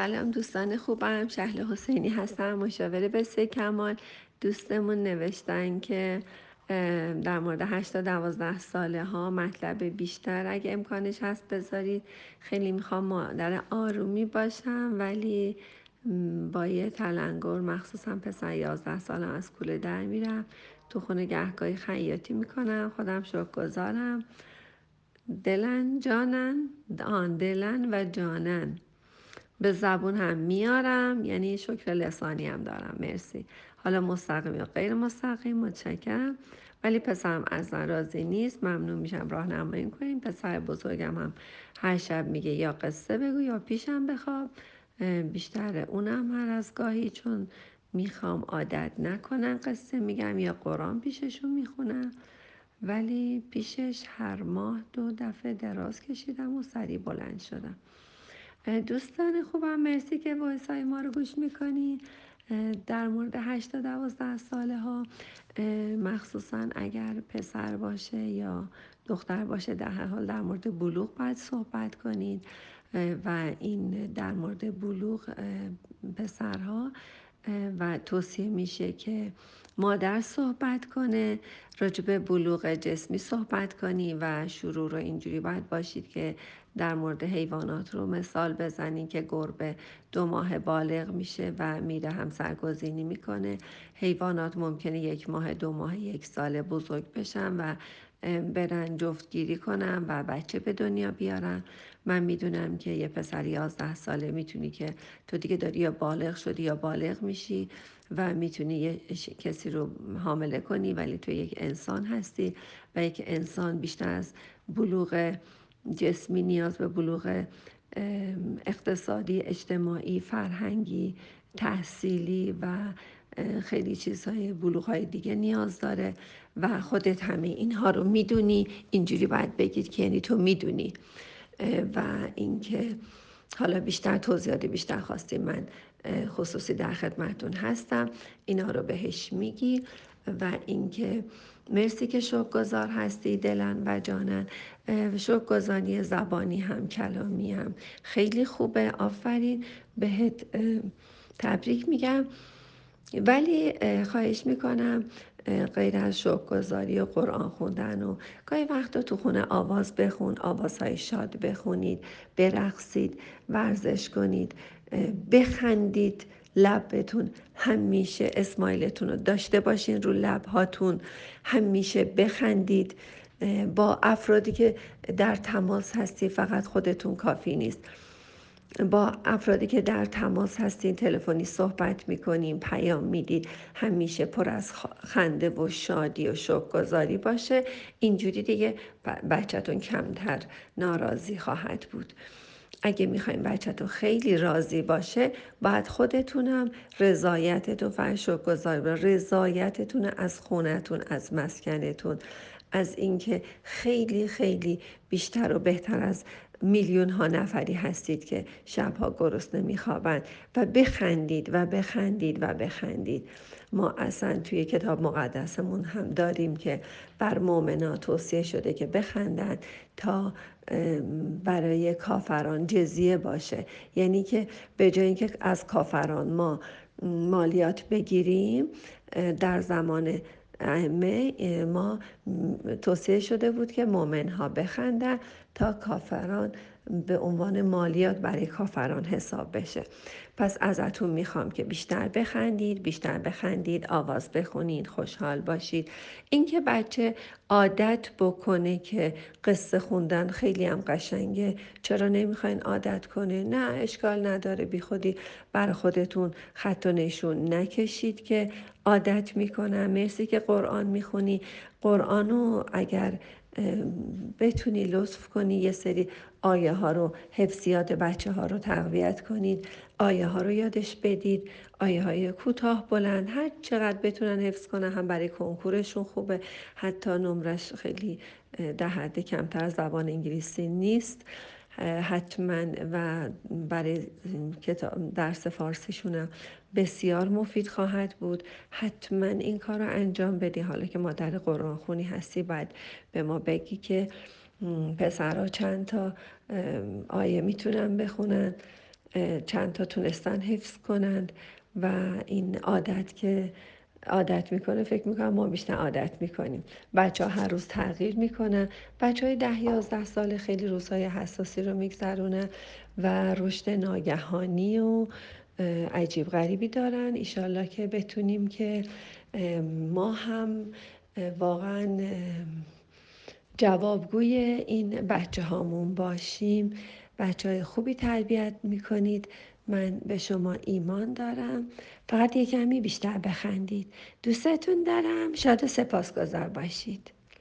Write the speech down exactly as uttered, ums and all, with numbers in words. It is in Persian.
سلام دوستان خوبم، شهله حسینی هستم، مشاور بسیار کمال. دوستمون نوشتن که در مورد هشت تا دوازده ساله ها مطلب بیشتر اگه امکانش هست بذارید. خیلی میخوام مادر آرومی باشم ولی با یه تلنگر، مخصوصا پسر یازده سالم از کوله در میرم، تو خونه گهگاهی خیاطی میکنم، خودم شکرگزارم. دلن جانن آن دلن و جانن به زبون هم میارم، یعنی شکر لسانی هم دارم، مرسی، حالا مستقیم یا غیر مستقیم، متشکرم. ولی پسرم اصلا راضی نیست، ممنون میشم راهنمایی کنیم. پسر بزرگم هم هر شب میگه یا قصه بگو یا پیشم بخواب، بیشتر اونم هر از گاهی چون میخوام عادت نکنن قصه میگم یا قرآن پیششون میخونم، ولی پیشش هر ماه دو دفعه دراز کشیدم و سریع بلند شدم. دوستان خوبم، مرسی که وایسای ما رو گوش میکنی. در مورد هشت تا دوازده ساله ها، مخصوصا اگر پسر باشه یا دختر باشه، در هر حال در مورد بلوغ باید صحبت کنید و این در مورد بلوغ پسرها و توصیه میشه که مادر صحبت کنه، راجب بلوغ جسمی صحبت کنی و شروع رو اینجوری باید باشید که در مورد حیوانات رو مثال بزنین که گربه دو ماه بالغ میشه و میره همسرگزینی میکنه. حیوانات ممکنه یک ماه، دو ماه، یک ساله بزرگ بشن و برن جفتگیری کنن و بچه به دنیا بیارن. من میدونم که یه پسر یازده ساله میتونی که تو دیگه داری یا بالغ شدی یا بالغ میشی و میتونی یه کسی رو حامله کنی، ولی تو یک انسان هستی و یک انسان بیشتر از بلوغ جسمی نیاز به بلوغ اقتصادی، اجتماعی، فرهنگی، تحصیلی و خیلی چیزهای بلوغهای دیگه نیاز داره و خودت همه اینها رو میدونی. اینجوری باید بگید که یعنی تو میدونی و اینکه حالا بیشتر توضیحات بیشتر خواستیم، من خصوصی در خدمتون هستم، اینا رو بهش میگی. و اینکه مرسی که شکرگزار هستی دلن و جانن. شکرگزاری زبانی هم کلامی هم خیلی خوبه، آفرین، بهت تبریک میگم. ولی خواهش میکنم غیر از شکرگزاری و قرآن خوندن و گاهی وقتا تو خونه آواز بخون، آوازهای شاد بخونید، برقصید، ورزش کنید، بخندید، لبتون همیشه اسمایلتون رو داشته باشین، رو لبهاتون همیشه بخندید. با افرادی که در تماس هستی، فقط خودتون کافی نیست، با افرادی که در تماس هستین تلفنی صحبت میکنین، پیام میدید، همیشه پر از خنده و شادی و شکرگزاری باشه. اینجوری دیگه بچه‌تون کمتر ناراضی خواهد بود. اگه میخواین بچه‌تون خیلی راضی باشه، باید خودتونم رضایتتون فرش و گذاری باشه، رضایتتون از خونتون، از مسکنتون، از اینکه خیلی خیلی بیشتر و بهتر از میلیون ها نفری هستید که شبها گرسنه میخوابند. و بخندید و بخندید و بخندید. ما اصلا توی کتاب مقدسمون هم داریم که بر مؤمنان توصیه شده که بخندند تا برای کافران جزیه باشه، یعنی که به جای اینکه از کافران ما مالیات بگیریم، در زمان ائمه ما توصیه شده بود که مؤمنها بخندن تا کافران به عنوان مالیات برای کافران حساب بشه. پس ازتون میخوام که بیشتر بخندید، بیشتر بخندید، آواز بخونید، خوشحال باشید. اینکه بچه عادت بکنه که قصه خوندن خیلی هم قشنگه، چرا نمیخواین عادت کنه؟ نه اشکال نداره، بی خودی بر خودتون خط و نشون نکشید که عادت میکنن. مرسی که قرآن میخونی، قرآنو اگر بتونی لطف کنی یه سری آیه ها رو، حفظیات بچه ها رو تقویت کنید، آیه ها رو یادش بدید، آیه های کوتاه بلند هر چقدر بتونن حفظ کنن، هم برای کنکورشون خوبه. حتی نمرش خیلی در حد کمتر از زبان انگلیسی نیست حتما، و برای کتاب درس فارسیشون هم بسیار مفید خواهد بود. حتما این کار رو انجام بدی. حالا که مادر قرآن خونی هستی، بعد به ما بگی که پسرها چند تا آیه میتونن بخونن چند تا تونستن حفظ کنند و این عادت که عادت میکنه، فکر میکنم ما بیشتر عادت میکنیم. بچه ها هر روز تغییر میکنن، بچه های ده یازده سال خیلی روزهای حساسی رو میگذرونن و رشد ناگهانی و عجیب غریبی دارن. ایشالله که بتونیم که ما هم واقعا جوابگوی این بچه هامون باشیم. بچه های خوبی تربیت میکنید، من به شما ایمان دارم. فقط یه کمی بیشتر بخندید. دوستتون دارم، شاد و سپاسگزار باشید.